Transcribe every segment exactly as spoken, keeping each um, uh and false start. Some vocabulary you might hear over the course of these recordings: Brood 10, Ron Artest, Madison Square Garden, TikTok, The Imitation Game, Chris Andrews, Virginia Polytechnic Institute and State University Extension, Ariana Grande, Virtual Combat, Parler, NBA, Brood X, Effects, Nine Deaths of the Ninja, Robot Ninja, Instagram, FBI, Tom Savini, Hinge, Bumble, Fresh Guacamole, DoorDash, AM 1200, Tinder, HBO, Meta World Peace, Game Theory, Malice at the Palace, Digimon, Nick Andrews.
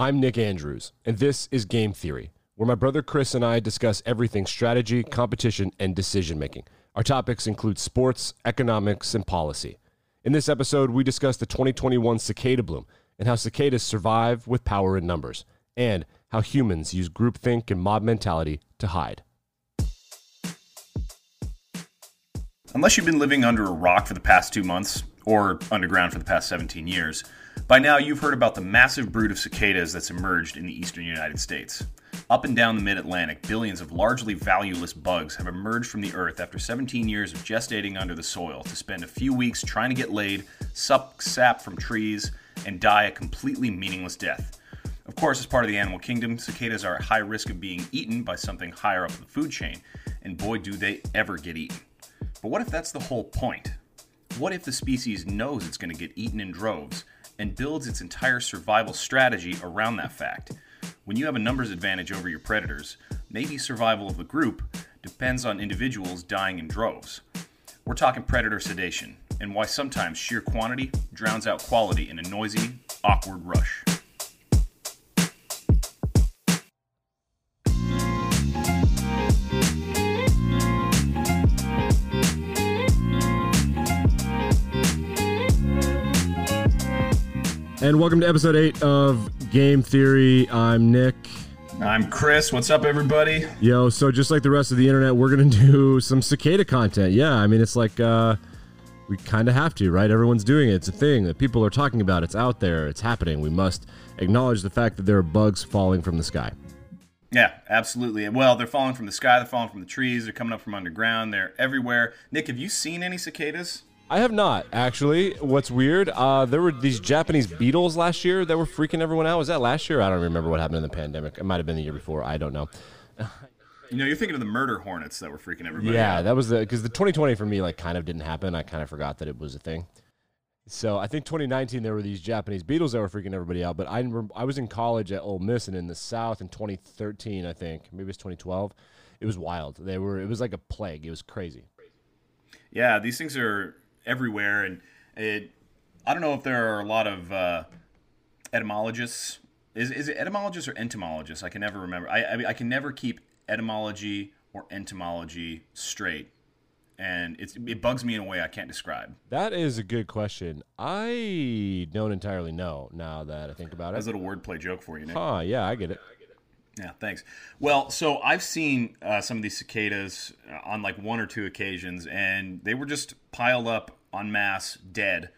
I'm Nick Andrews, and this is Game Theory, where my brother Chris and I discuss everything strategy, competition, and decision-making. Our topics include sports, economics, and policy. In this episode, we discuss the twenty twenty-one cicada bloom and how cicadas survive with power in numbers, and how humans use groupthink and mob mentality to hide. Unless you've been living under a rock for the past two months, or underground for the past seventeen years, by now you've heard about the massive brood of cicadas that's emerged in the eastern United States. Up and down the mid-Atlantic, billions of largely valueless bugs have emerged from the earth after seventeen years of gestating under the soil to spend a few weeks trying to get laid, suck sap from trees, and die a completely meaningless death. Of course, as part of the animal kingdom, cicadas are at high risk of being eaten by something higher up the food chain, and boy do they ever get eaten. But what if that's the whole point? What if the species knows it's going to get eaten in droves and builds its entire survival strategy around that fact? When you have a numbers advantage over your predators, maybe survival of the group depends on individuals dying in droves. We're talking predator sedation, and why sometimes sheer quantity drowns out quality in a noisy, awkward rush. And welcome to episode eight of Game Theory. I'm Nick. I'm Chris. What's up, everybody? Yo, so just like the rest of the internet, we're going to do some cicada content. Yeah, I mean, it's like uh, we kind of have to, right? Everyone's doing it. It's a thing that people are talking about. It's out there. It's happening. We must acknowledge the fact that there are bugs falling from the sky. Yeah, absolutely. Well, they're falling from the sky. They're falling from the trees. They're coming up from underground. They're everywhere. Nick, have you seen any cicadas? I have not, actually. What's weird, uh, there were these Japanese beetles last year that were freaking everyone out. Was that last year? I don't remember what happened in the pandemic. It might have been the year before. I don't know. You know, you're thinking of the murder hornets that were freaking everybody yeah, out. Yeah, that was the, because the twenty twenty for me, like, kind of didn't happen. I kind of forgot that it was a thing. So I think twenty nineteen, there were these Japanese beetles that were freaking everybody out. But I remember, I was in college at Ole Miss and in the South in twenty thirteen, I think. Maybe it was twenty twelve. It was wild. They were. It was like a plague. It was crazy. Yeah, these things are everywhere, and it, I don't know if there are a lot of uh, etymologists. Is is it etymologists or entomologists? I can never remember. I, I I can never keep etymology or entomology straight, and it's it bugs me in a way I can't describe. That is a good question. I don't entirely know now that I think about it. That's a little wordplay joke for you, Nick. Huh, yeah, I get it. Yeah, thanks. Well, so I've seen uh, some of these cicadas on like one or two occasions, and they were just piled up en masse dead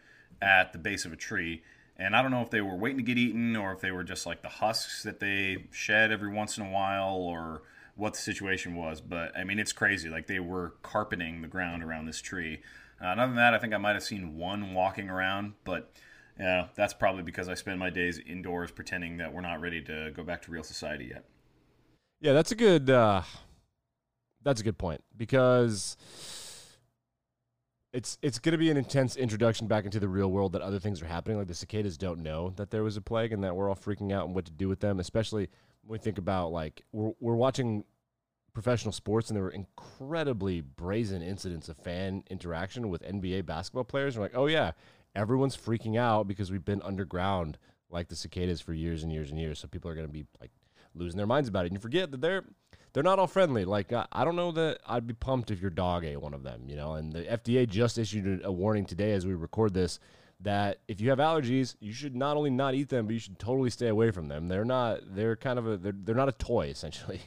at the base of a tree. And I don't know if they were waiting to get eaten or if they were just like the husks that they shed every once in a while or what the situation was. But, I mean, it's crazy. Like, they were carpeting the ground around this tree. Uh, other than that, I think I might have seen one walking around, but... yeah, that's probably because I spend my days indoors pretending that we're not ready to go back to real society yet. Yeah, that's a good uh, that's a good point, because it's it's going to be an intense introduction back into the real world that other things are happening. Like, the cicadas don't know that there was a plague and that we're all freaking out and what to do with them, especially when we think about, like, we're, we're watching professional sports and there were incredibly brazen incidents of fan interaction with N B A basketball players. We're like, oh, yeah. Everyone's freaking out because we've been underground like the cicadas for years and years and years. So people are going to be like losing their minds about it. And you forget that they're they're not all friendly. Like, I, I don't know that I'd be pumped if your dog ate one of them, you know. And the F D A just issued a warning today as we record this that if you have allergies, you should not only not eat them, but you should totally stay away from them. They're not they're kind of a they're, they're not a toy, essentially.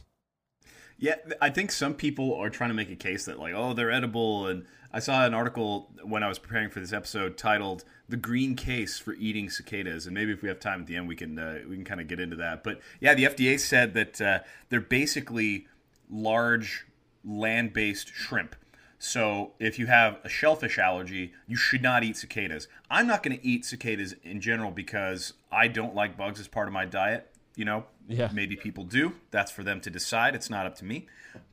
Yeah, I think some people are trying to make a case that, like, oh, they're edible. And I saw an article when I was preparing for this episode titled "The Green Case for Eating Cicadas," and maybe if we have time at the end, we can uh, we can kind of get into that. But yeah, the F D A said that uh, they're basically large land-based shrimp. So if you have a shellfish allergy, you should not eat cicadas. I'm not going to eat cicadas in general because I don't like bugs as part of my diet. You know, yeah. Maybe people do. That's for them to decide. It's not up to me.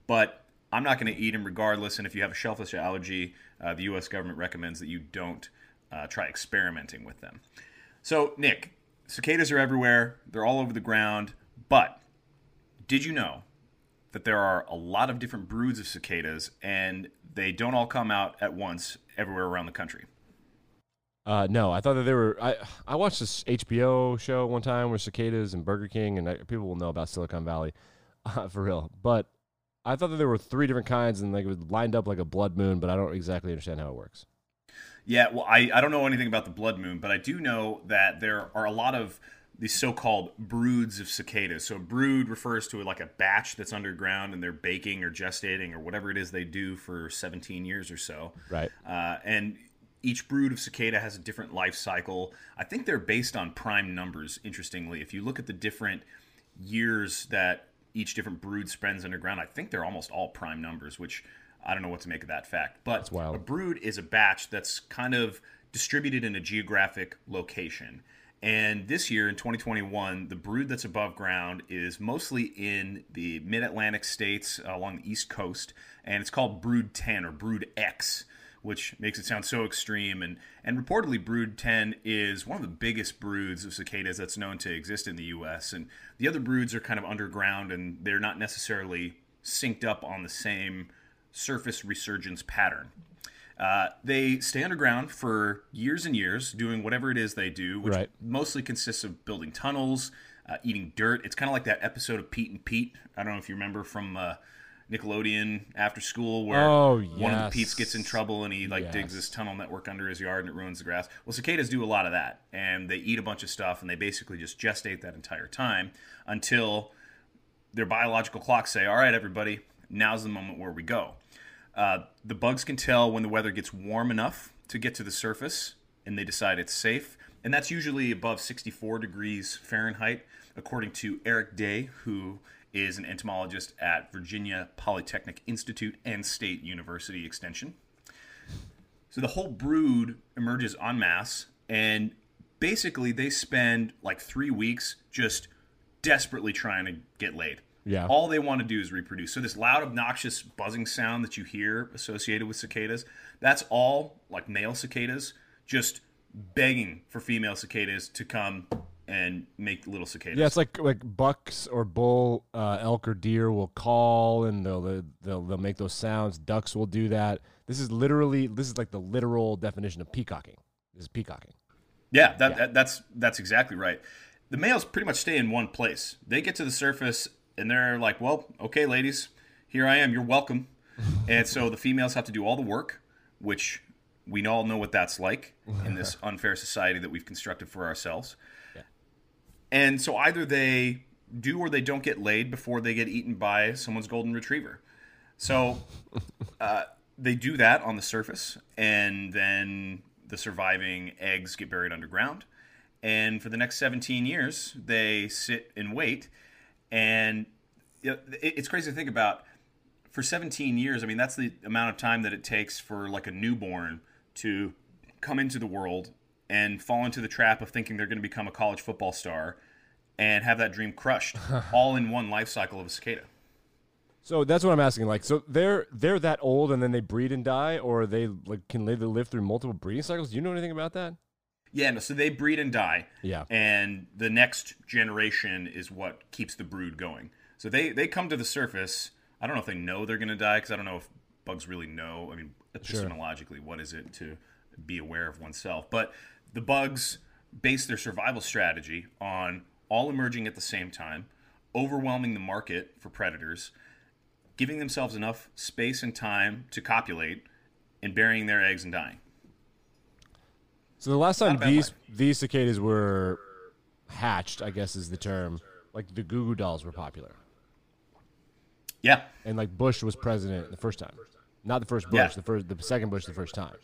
But I'm not going to eat them regardless. And if you have a shellfish allergy, uh, the U S government recommends that you don't uh, try experimenting with them. So, Nick, cicadas are everywhere. They're all over the ground. But did you know that there are a lot of different broods of cicadas and they don't all come out at once everywhere around the country? Uh, no, I thought that they were. I I watched this H B O show one time with cicadas and Burger King, and I, people will know about Silicon Valley, uh, for real. But I thought that there were three different kinds, and like it was lined up like a blood moon. But I don't exactly understand how it works. Yeah, well, I I don't know anything about the blood moon, but I do know that there are a lot of these so-called broods of cicadas. So a brood refers to like a batch that's underground and they're baking or gestating or whatever it is they do for seventeen years or so. Right. Uh, and each brood of cicada has a different life cycle. I think they're based on prime numbers, interestingly. If you look at the different years that each different brood spends underground, I think they're almost all prime numbers, which I don't know what to make of that fact. But a brood is a batch that's kind of distributed in a geographic location. And this year, in twenty twenty-one, the brood that's above ground is mostly in the mid-Atlantic states uh, along the East Coast, and it's called Brood ten or Brood X, which makes it sound so extreme. And, and reportedly, Brood ten is one of the biggest broods of cicadas that's known to exist in the U S. And the other broods are kind of underground, and they're not necessarily synced up on the same surface resurgence pattern. Uh, they stay underground for years and years doing whatever it is they do, which right. mostly consists of building tunnels, uh, eating dirt. It's kind of like that episode of Pete and Pete. I don't know if you remember from uh, Nickelodeon After School where oh, yes. one of the Petes gets in trouble and he like yes. digs this tunnel network under his yard and it ruins the grass. Well, cicadas do a lot of that, and they eat a bunch of stuff, and they basically just gestate that entire time until their biological clocks say, all right, everybody, now's the moment where we go. Uh, the bugs can tell when the weather gets warm enough to get to the surface, and they decide it's safe. And that's usually above sixty-four degrees Fahrenheit, according to Eric Day, who is an entomologist at Virginia Polytechnic Institute and State University Extension. So the whole brood emerges en masse, and basically they spend like three weeks just desperately trying to get laid. Yeah. All they want to do is reproduce. So this loud, obnoxious buzzing sound that you hear associated with cicadas, that's all like male cicadas just begging for female cicadas to come and make little cicadas. Yeah, it's like like bucks or bull, uh, elk or deer will call and they'll, they'll they'll make those sounds. Ducks will do that. This is literally this is like the literal definition of peacocking. This is peacocking. Yeah, that, yeah. that that's that's exactly right. The males pretty much stay in one place. They get to the surface. And they're like, well, okay, ladies, here I am. You're welcome. And so the females have to do all the work, which we all know what that's like in this unfair society that we've constructed for ourselves. Yeah. And so either they do or they don't get laid before they get eaten by someone's golden retriever. So uh, they do that on the surface, and then the surviving eggs get buried underground. And for the next seventeen years, they sit and wait. And it's crazy to think about. For seventeen years, I mean, that's the amount of time that it takes for like a newborn to come into the world and fall into the trap of thinking they're going to become a college football star and have that dream crushed all in one life cycle of a cicada. So that's what I'm asking. Like, so they're they're that old and then they breed and die, or they like can live, live through multiple breeding cycles? Do you know anything about that? Yeah, no, so they breed and die, yeah, and the next generation is what keeps the brood going. So they, they come to the surface. I don't know if they know they're going to die, because I don't know if bugs really know. I mean, epistemologically, sure. What is it to be aware of oneself? But the bugs base their survival strategy on all emerging at the same time, overwhelming the market for predators, giving themselves enough space and time to copulate, and burying their eggs and dying. So the last time these life. these cicadas were hatched, I guess is the term, like the Goo Goo Dolls were popular. Yeah. And like Bush was president the first time. Not the first Bush, yeah. the first, the second Bush the first time.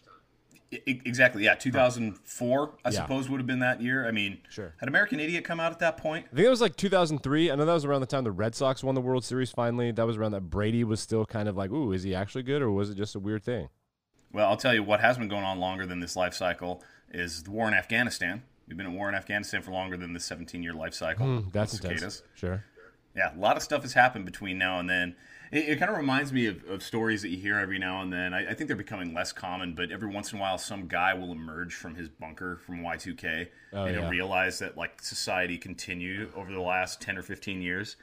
Exactly, yeah. two thousand four, I yeah. suppose, would have been that year. I mean, sure. Had American Idiot come out at that point? I think it was like two thousand three. I know that was around the time the Red Sox won the World Series finally. That was around that Brady was still kind of like, ooh, is he actually good or was it just a weird thing? Well, I'll tell you what has been going on longer than this life cycle is the war in Afghanistan. We've been at war in Afghanistan for longer than the seventeen-year life cycle. Mm, that's intense. Sure. Yeah, a lot of stuff has happened between now and then. It, it kind of reminds me of, of stories that you hear every now and then. I, I think they're becoming less common, but every once in a while some guy will emerge from his bunker from Y two K oh, and yeah. he'll realize that like society continued over the last ten or fifteen years.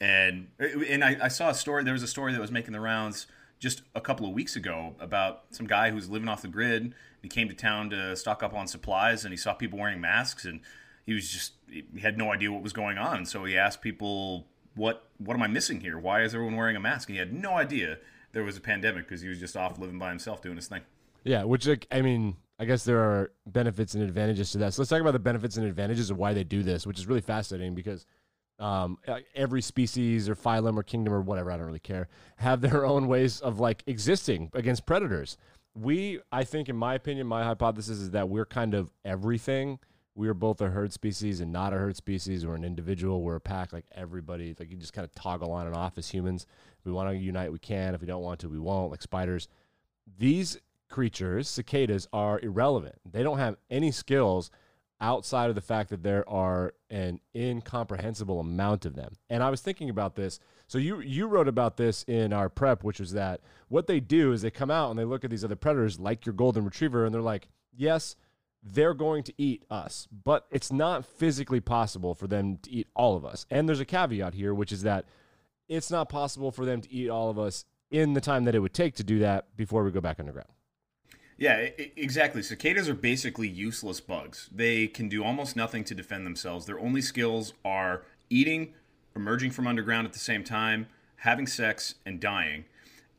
And, and I, I saw a story. There was a story that was making the rounds just a couple of weeks ago about some guy who's living off the grid. And he came to town to stock up on supplies, and he saw people wearing masks, and he was just he had no idea what was going on. So he asked people, "What? What am I missing here? Why is everyone wearing a mask?" And he had no idea there was a pandemic because he was just off living by himself doing his thing. Yeah, which like I mean. I guess there are benefits and advantages to that. So let's talk about the benefits and advantages of why they do this, which is really fascinating because um, every species or phylum or kingdom or whatever, I don't really care, have their own ways of like existing against predators. We, I think, in my opinion, my hypothesis is that we're kind of everything. We are both a herd species and not a herd species. We're an individual. We're a pack. Like everybody, like you just kind of toggle on and off as humans. If we want to unite, we can. If we don't want to, we won't. Like spiders, these creatures, cicadas, are irrelevant. They don't have any skills outside of the fact that there are an incomprehensible amount of them. And I was thinking about this. So you you wrote about this in our prep, which was that what they do is they come out and they look at these other predators like your golden retriever, and they're like, yes, they're going to eat us, but it's not physically possible for them to eat all of us. And there's a caveat here, which is that it's not possible for them to eat all of us in the time that it would take to do that before we go back underground. Yeah, exactly. Cicadas are basically useless bugs. They can do almost nothing to defend themselves. Their only skills are eating, emerging from underground at the same time, having sex, and dying.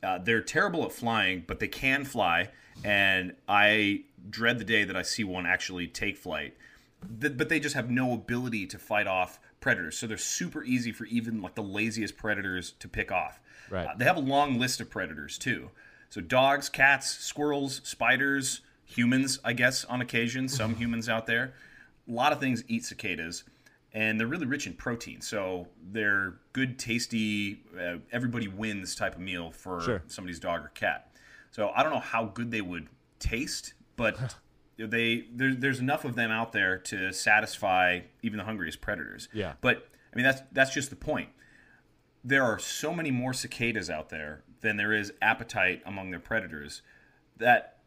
Uh, they're terrible at flying, but they can fly, and I dread the day that I see one actually take flight. But they just have no ability to fight off predators, so they're super easy for even like the laziest predators to pick off. Right. Uh, they have a long list of predators, too. So dogs, cats, squirrels, spiders, humans, I guess, on occasion, some humans out there. A lot of things eat cicadas, and they're really rich in protein. So they're good, tasty, uh, everybody wins type of meal for sure. Somebody's dog or cat. So I don't know how good they would taste, but they there, there's enough of them out there to satisfy even the hungriest predators. Yeah. But, I mean, that's that's just the point. There are so many more cicadas out there than there is appetite among their predators, that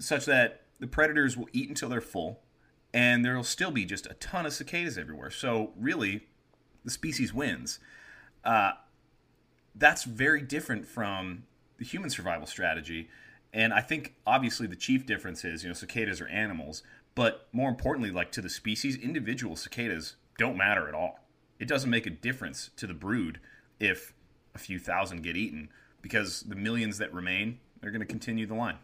such that the predators will eat until they're full, and there will still be just a ton of cicadas everywhere. So really, the species wins. Uh, that's very different from the human survival strategy, and I think obviously the chief difference is, you know, cicadas are animals, but more importantly, like to the species, individual cicadas don't matter at all. It doesn't make a difference to the brood if a few thousand get eaten, because the millions that remain, they're going to continue the line.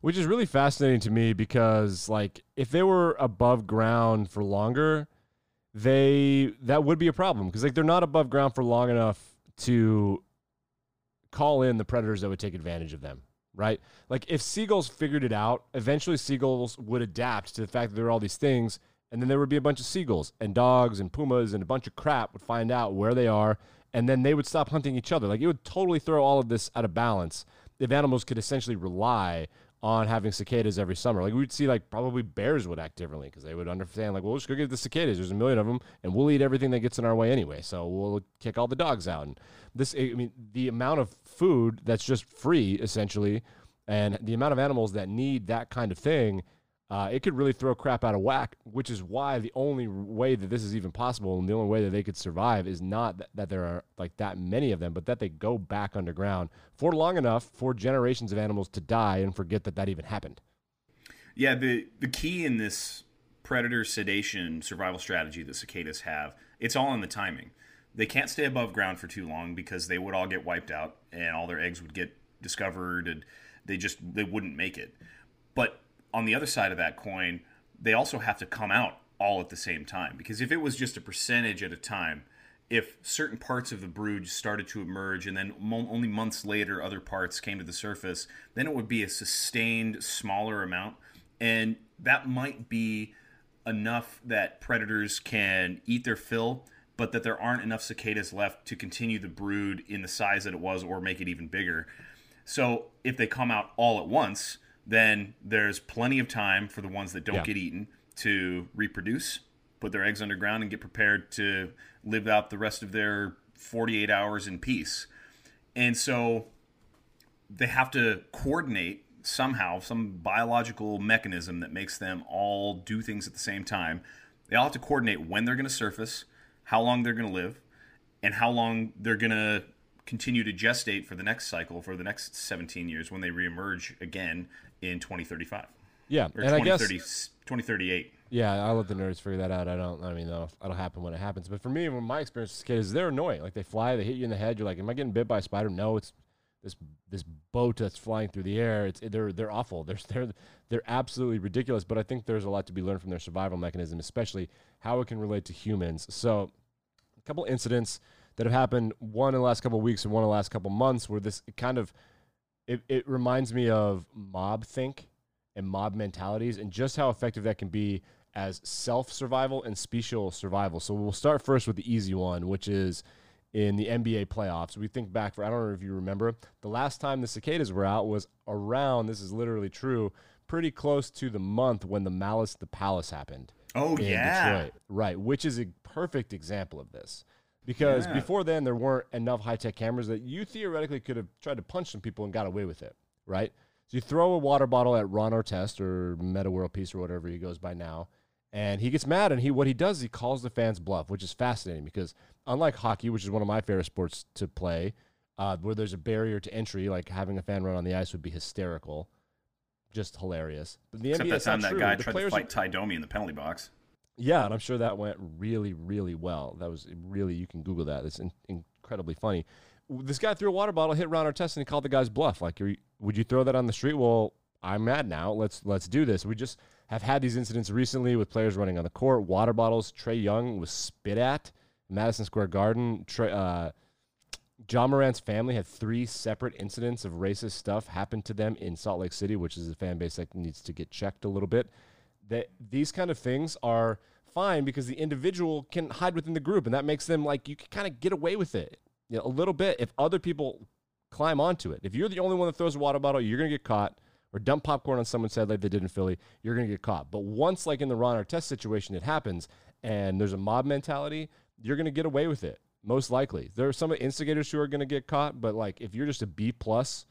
Which is really fascinating to me because, like, if they were above ground for longer, they that would be a problem because, like, they're not above ground for long enough to call in the predators that would take advantage of them, right? Like, if seagulls figured it out, eventually seagulls would adapt to the fact that there are all these things, and then there would be a bunch of seagulls and dogs and pumas and a bunch of crap would find out where they are, and then they would stop hunting each other. Like, it would totally throw all of this out of balance if animals could essentially rely on having cicadas every summer. Like, we'd see, like, probably bears would act differently because they would understand, like, well, let's go get the cicadas. There's a million of them, and we'll eat everything that gets in our way anyway. So we'll kick all the dogs out. And this, I mean, the amount of food that's just free, essentially, and the amount of animals that need that kind of thing, uh, it could really throw crap out of whack, which is why the only way that this is even possible and the only way that they could survive is not th- that there are like that many of them, but that they go back underground for long enough for generations of animals to die and forget that that even happened. Yeah, the, the key in this predator sedation survival strategy that cicadas have, it's all in the timing. They can't stay above ground for too long because they would all get wiped out and all their eggs would get discovered and they just they wouldn't make it. But on the other side of that coin, they also have to come out all at the same time. Because if it was just a percentage at a time, if certain parts of the brood started to emerge and then mo- only months later other parts came to the surface, then it would be a sustained smaller amount. And that might be enough that predators can eat their fill, but that there aren't enough cicadas left to continue the brood in the size that it was or make it even bigger. So if they come out all at once, then there's plenty of time for the ones that don't yeah. get eaten to reproduce, put their eggs underground, and get prepared to live out the rest of their forty-eight hours in peace. And so they have to coordinate somehow, some biological mechanism that makes them all do things at the same time. They all have to coordinate when they're going to surface, how long they're going to live, and how long they're going to continue to gestate for the next cycle, for the next seventeen years when they reemerge again in twenty thirty-five. Yeah, or and I guess twenty thirty-eight. Yeah, I'll let the nerds figure that out. I don't. I mean, that'll, that'll happen when it happens. But for me, from my experience as a kid, is they're annoying. Like they fly, they hit you in the head. You're like, am I getting bit by a spider? No, it's this this boat that's flying through the air. It's they're they're awful. They're they're they're absolutely ridiculous. But I think there's a lot to be learned from their survival mechanism, especially how it can relate to humans. So, a couple incidents that have happened, one in the last couple of weeks and one in the last couple of months, where this it kind of it it reminds me of mob think and mob mentalities and just how effective that can be as self-survival and special survival. So we'll start first with the easy one, which is in the N B A playoffs. We think back for, I don't know if you remember, the last time the cicadas were out was around, this is literally true, pretty close to the month when the Malice at the Palace happened. Oh, in yeah. Detroit. Right, which is a perfect example of this. Because yeah. before then, there weren't enough high-tech cameras that you theoretically could have tried to punch some people and got away with it, right? So you throw a water bottle at Ron Artest or Meta World Peace or whatever he goes by now, and he gets mad, and he what he does is he calls the fans bluff, which is fascinating because unlike hockey, which is one of my favorite sports to play, uh, where there's a barrier to entry, like having a fan run on the ice would be hysterical, just hilarious. But the Except N B A, that time that true. guy the tried to fight are... Ty Domi in the penalty box. Yeah, and I'm sure that went really, really well. That was really, you can Google that. It's in, incredibly funny. This guy threw a water bottle, hit Ron Artest, and he called the guy's bluff. Like, you're, would you throw that on the street? Well, I'm mad now. Let's let's do this. We just have had these incidents recently with players running on the court, water bottles. Trey Young was spit at Madison Square Garden. Trey, uh, John Morant's family had three separate incidents of racist stuff happen to them in Salt Lake City, which is a fan base that needs to get checked a little bit. That these kind of things are fine because the individual can hide within the group, and that makes them like you can kind of get away with it. You know, a little bit if other people climb onto it. If you're the only one that throws a water bottle, you're going to get caught. Or dump popcorn on someone's head like they did in Philly, you're going to get caught. But once, like in the Ron Artest situation, it happens and there's a mob mentality, you're going to get away with it, most likely. There are some instigators who are going to get caught, but like if you're just a B-plus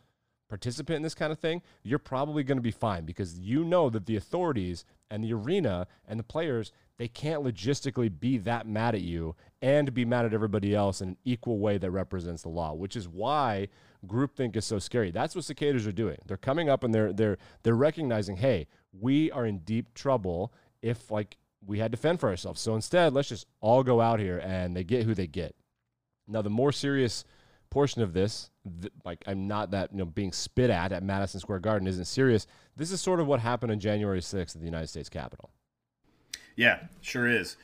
participant in this kind of thing, you're probably going to be fine because you know that the authorities and the arena and the players, they can't logistically be that mad at you and be mad at everybody else in an equal way that represents the law, which is why groupthink is so scary. That's what cicadas are doing. They're coming up and they're they're they're recognizing, hey, we are in deep trouble if like we had to fend for ourselves. So instead, let's just all go out here and they get who they get. Now, the more serious portion of this, th- like I'm not that you know being spit at at Madison Square Garden isn't serious. This is sort of what happened on January sixth at the United States Capitol. Yeah, sure is.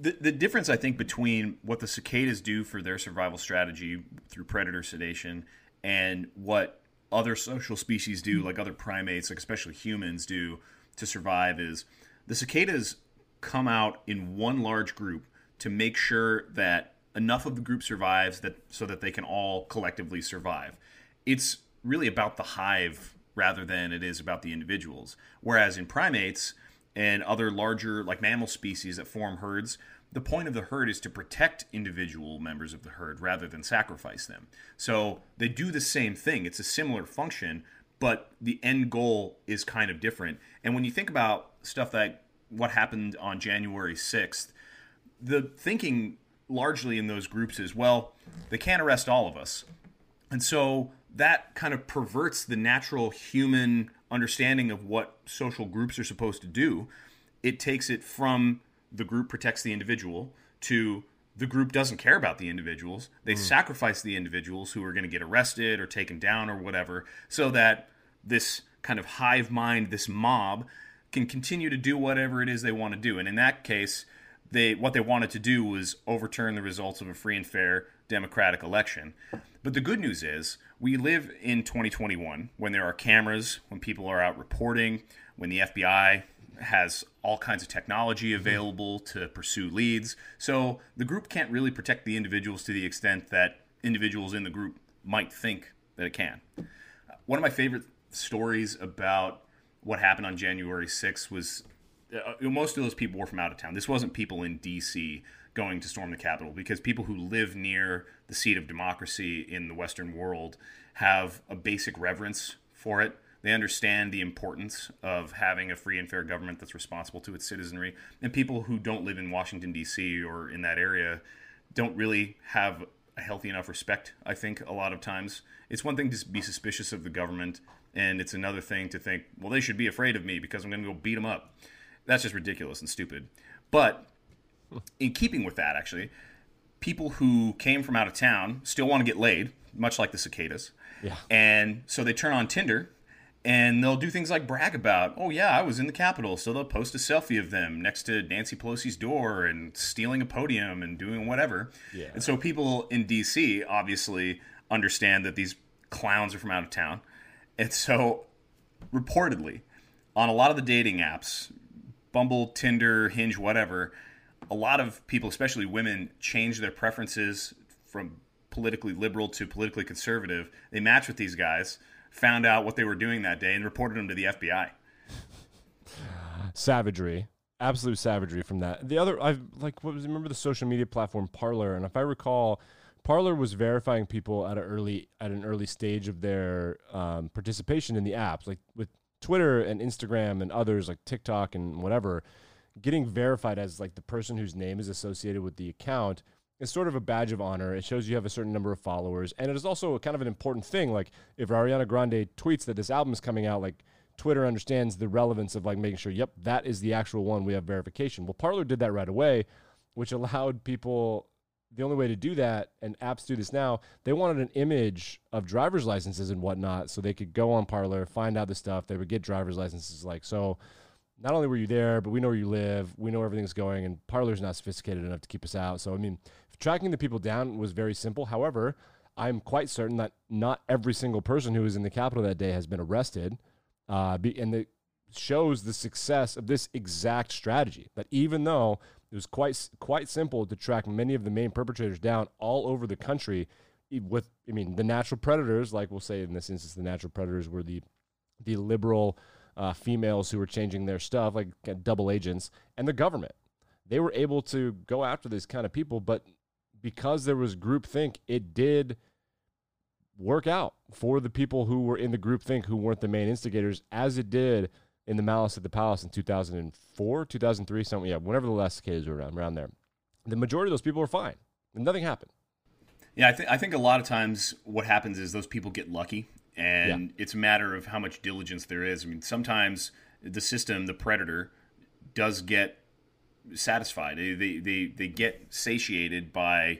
The, the difference, I think, between what the cicadas do for their survival strategy through predator sedation and what other social species do, like other primates, like especially humans do to survive, is the cicadas come out in one large group to make sure that enough of the group survives that so that they can all collectively survive. It's really about the hive rather than it is about the individuals, whereas in primates and other larger, like mammal species that form herds, the point of the herd is to protect individual members of the herd rather than sacrifice them. So they do the same thing. It's a similar function, but the end goal is kind of different. And when you think about stuff like what happened on January sixth, the thinking largely in those groups is, well, they can't arrest all of us. And so that kind of perverts the natural human understanding of what social groups are supposed to do. It takes it from the group protects the individual to the group doesn't care about the individuals. They mm. sacrifice the individuals who are going to get arrested or taken down or whatever, so that this kind of hive mind, this mob, can continue to do whatever it is they want to do. And in that case, they what they wanted to do was overturn the results of a free and fair democratic election. But the good news is we live in twenty twenty-one when there are cameras, when people are out reporting, when the F B I has all kinds of technology available to pursue leads. So the group can't really protect the individuals to the extent that individuals in the group might think that it can. One of my favorite stories about what happened on January sixth was uh, most of those people were from out of town. This wasn't people in D C going to storm the Capitol, because people who live near the seat of democracy in the Western world have a basic reverence for it. They understand the importance of having a free and fair government that's responsible to its citizenry. And people who don't live in Washington, D C or in that area don't really have a healthy enough respect, I think, a lot of times. It's one thing to be suspicious of the government, and it's another thing to think, well, they should be afraid of me because I'm going to go beat them up. That's just ridiculous and stupid. But in keeping with that, actually, people who came from out of town still want to get laid, much like the cicadas. Yeah. And so they turn on Tinder, and they'll do things like brag about, oh, yeah, I was in the Capitol. So they'll post a selfie of them next to Nancy Pelosi's door and stealing a podium and doing whatever. Yeah. And so people in D C obviously understand that these clowns are from out of town. And so reportedly, on a lot of the dating apps, Bumble, Tinder, Hinge, whatever, a lot of people, especially women, change their preferences from politically liberal to politically conservative. They match with these guys, found out what they were doing that day, and reported them to the F B I. Savagery. Absolute savagery from that. The other, I've like, what was, remember the social media platform Parler? And if I recall, Parler was verifying people at an early, at an early stage of their um, participation in the apps, like with Twitter and Instagram and others, like TikTok and whatever, getting verified as like the person whose name is associated with the account is sort of a badge of honor. It shows you have a certain number of followers, and it is also a kind of an important thing. Like if Ariana Grande tweets that this album is coming out, like Twitter understands the relevance of like making sure, yep, that is the actual one. We have verification. Well, Parler did that right away, which allowed people. The only way to do that, and apps do this now, they wanted an image of driver's licenses and whatnot so they could go on Parler, find out the stuff. They would get driver's licenses like, so not only were you there, but we know where you live. We know everything's going, and Parler's not sophisticated enough to keep us out. So, I mean, tracking the people down was very simple. However, I'm quite certain that not every single person who was in the Capitol that day has been arrested. Uh, be, and it shows the success of this exact strategy, that even though it was quite quite simple to track many of the main perpetrators down all over the country with, I mean, the natural predators, like we'll say in this instance, the natural predators were the the liberal uh, females who were changing their stuff, like double agents, and the government. They were able to go after these kind of people, but because there was groupthink, it did work out for the people who were in the groupthink who weren't the main instigators, as it did in the Malice at the Palace in two thousand four, two thousand three, something, yeah, whenever the last cicadas were around, around there. The majority of those people were fine. Nothing happened. Yeah, I, th- I think a lot of times what happens is those people get lucky, and yeah. It's a matter of how much diligence there is. I mean, sometimes the system, the predator, does get satisfied. They they, they, they get satiated by,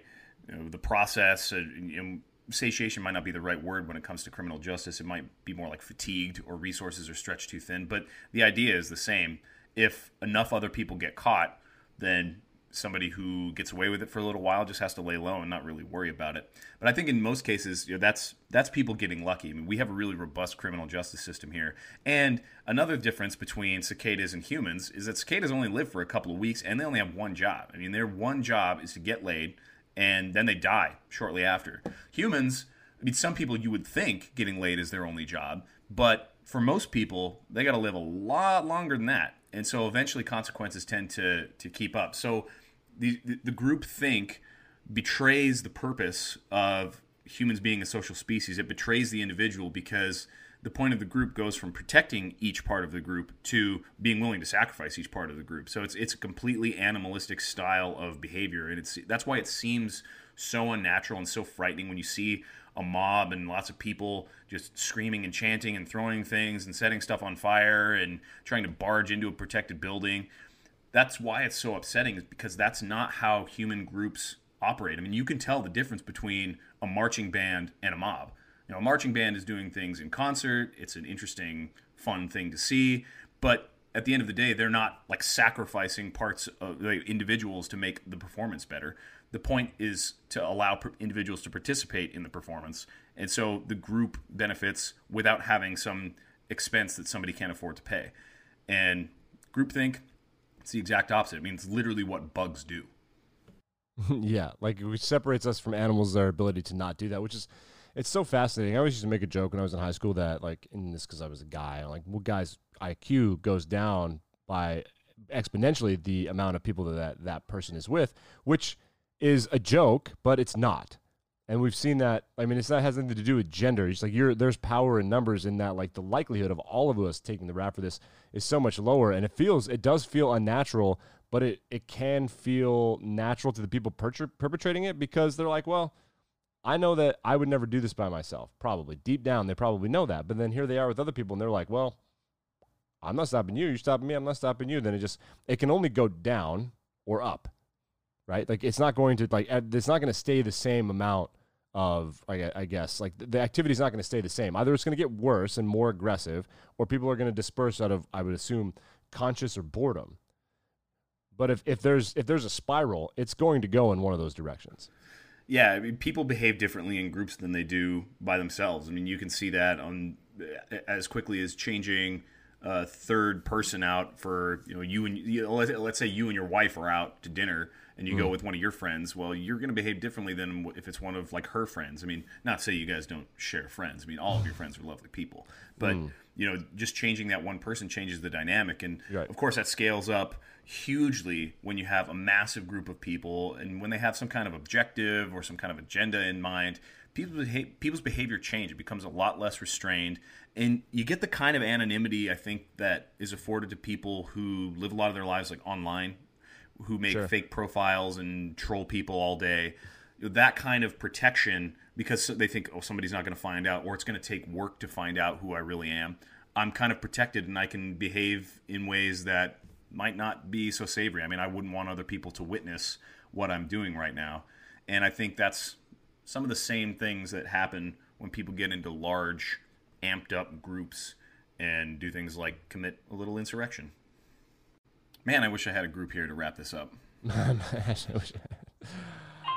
you know, the process. You know, satiation might not be the right word when it comes to criminal justice. It might be more like fatigued, or resources are stretched too thin. But the idea is the same. If enough other people get caught, then somebody who gets away with it for a little while just has to lay low and not really worry about it. But I think in most cases, you know, that's that's people getting lucky. I mean, we have a really robust criminal justice system here. And another difference between cicadas and humans is that cicadas only live for a couple of weeks, and they only have one job. I mean, their one job is to get laid, and then they die shortly after. Humans, I mean, some people you would think getting laid is their only job, but for most people, they got to live a lot longer than that. And so eventually consequences tend to to keep up. So the, the, the group think betrays the purpose of humans being a social species. It betrays the individual, because the point of the group goes from protecting each part of the group to being willing to sacrifice each part of the group. So it's it's a completely animalistic style of behavior, and it's that's why it seems so unnatural and so frightening when you see a mob and lots of people just screaming and chanting and throwing things and setting stuff on fire and trying to barge into a protected building. That's why it's so upsetting, is because that's not how human groups operate. I mean, you can tell the difference between a marching band and a mob. You know, a marching band is doing things in concert. It's an interesting, fun thing to see. But at the end of the day, they're not like sacrificing parts of like, individuals to make the performance better. The point is to allow per- individuals to participate in the performance. And so the group benefits without having some expense that somebody can't afford to pay. And groupthink, it's the exact opposite. I mean, it's literally what bugs do. Yeah, like it separates us from animals, our ability to not do that, which is... It's so fascinating. I always used to make a joke when I was in high school that, like, in this because I was a guy, I'm like, well, guys, I Q goes down by exponentially the amount of people that that person is with, which is a joke, but it's not. And we've seen that. I mean, it's not has nothing to do with gender. It's like you're there's power in numbers in that, like, the likelihood of all of us taking the rap for this is so much lower. And it feels it does feel unnatural, but it, it can feel natural to the people per- perpetrating it, because they're like, well, I know that I would never do this by myself, probably. Deep down, they probably know that. But then here they are with other people, and they're like, well, I'm not stopping you. You're stopping me. I'm not stopping you. Then it just, it can only go down or up, right? Like, it's not going to, like, it's not going to stay the same amount of, I, I guess, like, the, the activity is not going to stay the same. Either it's going to get worse and more aggressive, or people are going to disperse out of, I would assume, conscious or boredom. But if, if there's if there's a spiral, it's going to go in one of those directions. Yeah, I mean, people behave differently in groups than they do by themselves. I mean, you can see that on as quickly as changing a third person out for, you know, you and you, let's say you and your wife are out to dinner and you mm. go with one of your friends. Well, you're going to behave differently than if it's one of like her friends. I mean, not to say you guys don't share friends. I mean, all of your friends are lovely people, but mm. you know, just changing that one person changes the dynamic. And right. of course that scales up hugely when you have a massive group of people, and when they have some kind of objective or some kind of agenda in mind, people's people's behavior change. It becomes a lot less restrained, and you get the kind of anonymity, I think, that is afforded to people who live a lot of their lives like online, who make sure. fake profiles and troll people all day. That kind of protection, because they think, oh, somebody's not going to find out, or it's going to take work to find out who I really am. I'm kind of protected, and I can behave in ways that might not be so savory. I mean, I wouldn't want other people to witness what I'm doing right now. And I think that's some of the same things that happen when people get into large, amped up groups and do things like commit a little insurrection. Man, I wish I had a group here to wrap this up.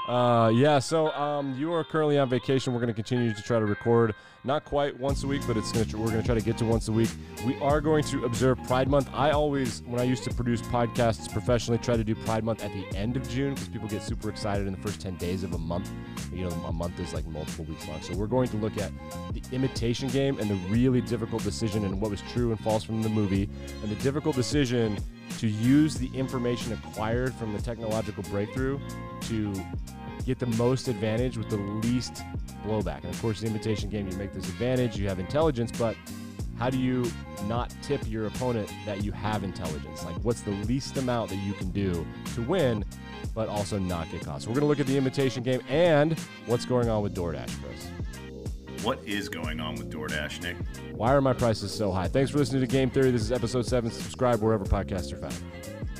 Uh, yeah, so um, you are currently on vacation. We're going to continue to try to record, not quite once a week, but it's gonna, we're going to try to get to once a week. We are going to observe Pride Month. I always, when I used to produce podcasts professionally, try to do Pride Month at the end of June, because people get super excited in the first ten days of a month. You know, a month is like multiple weeks long. So we're going to look at The Imitation Game and the really difficult decision, and what was true and false from the movie, and the difficult decision to use the information acquired from the technological breakthrough to get the most advantage with the least blowback. And of course, The Imitation Game, you make this advantage, you have intelligence, but how do you not tip your opponent that you have intelligence? Like, what's the least amount that you can do to win, but also not get caught? So we're going to look at The Imitation Game and what's going on with DoorDash, Chris. What is going on with DoorDash, Nick? Why are my prices so high? Thanks for listening to Game Theory. This is episode seven. Subscribe wherever podcasts are found.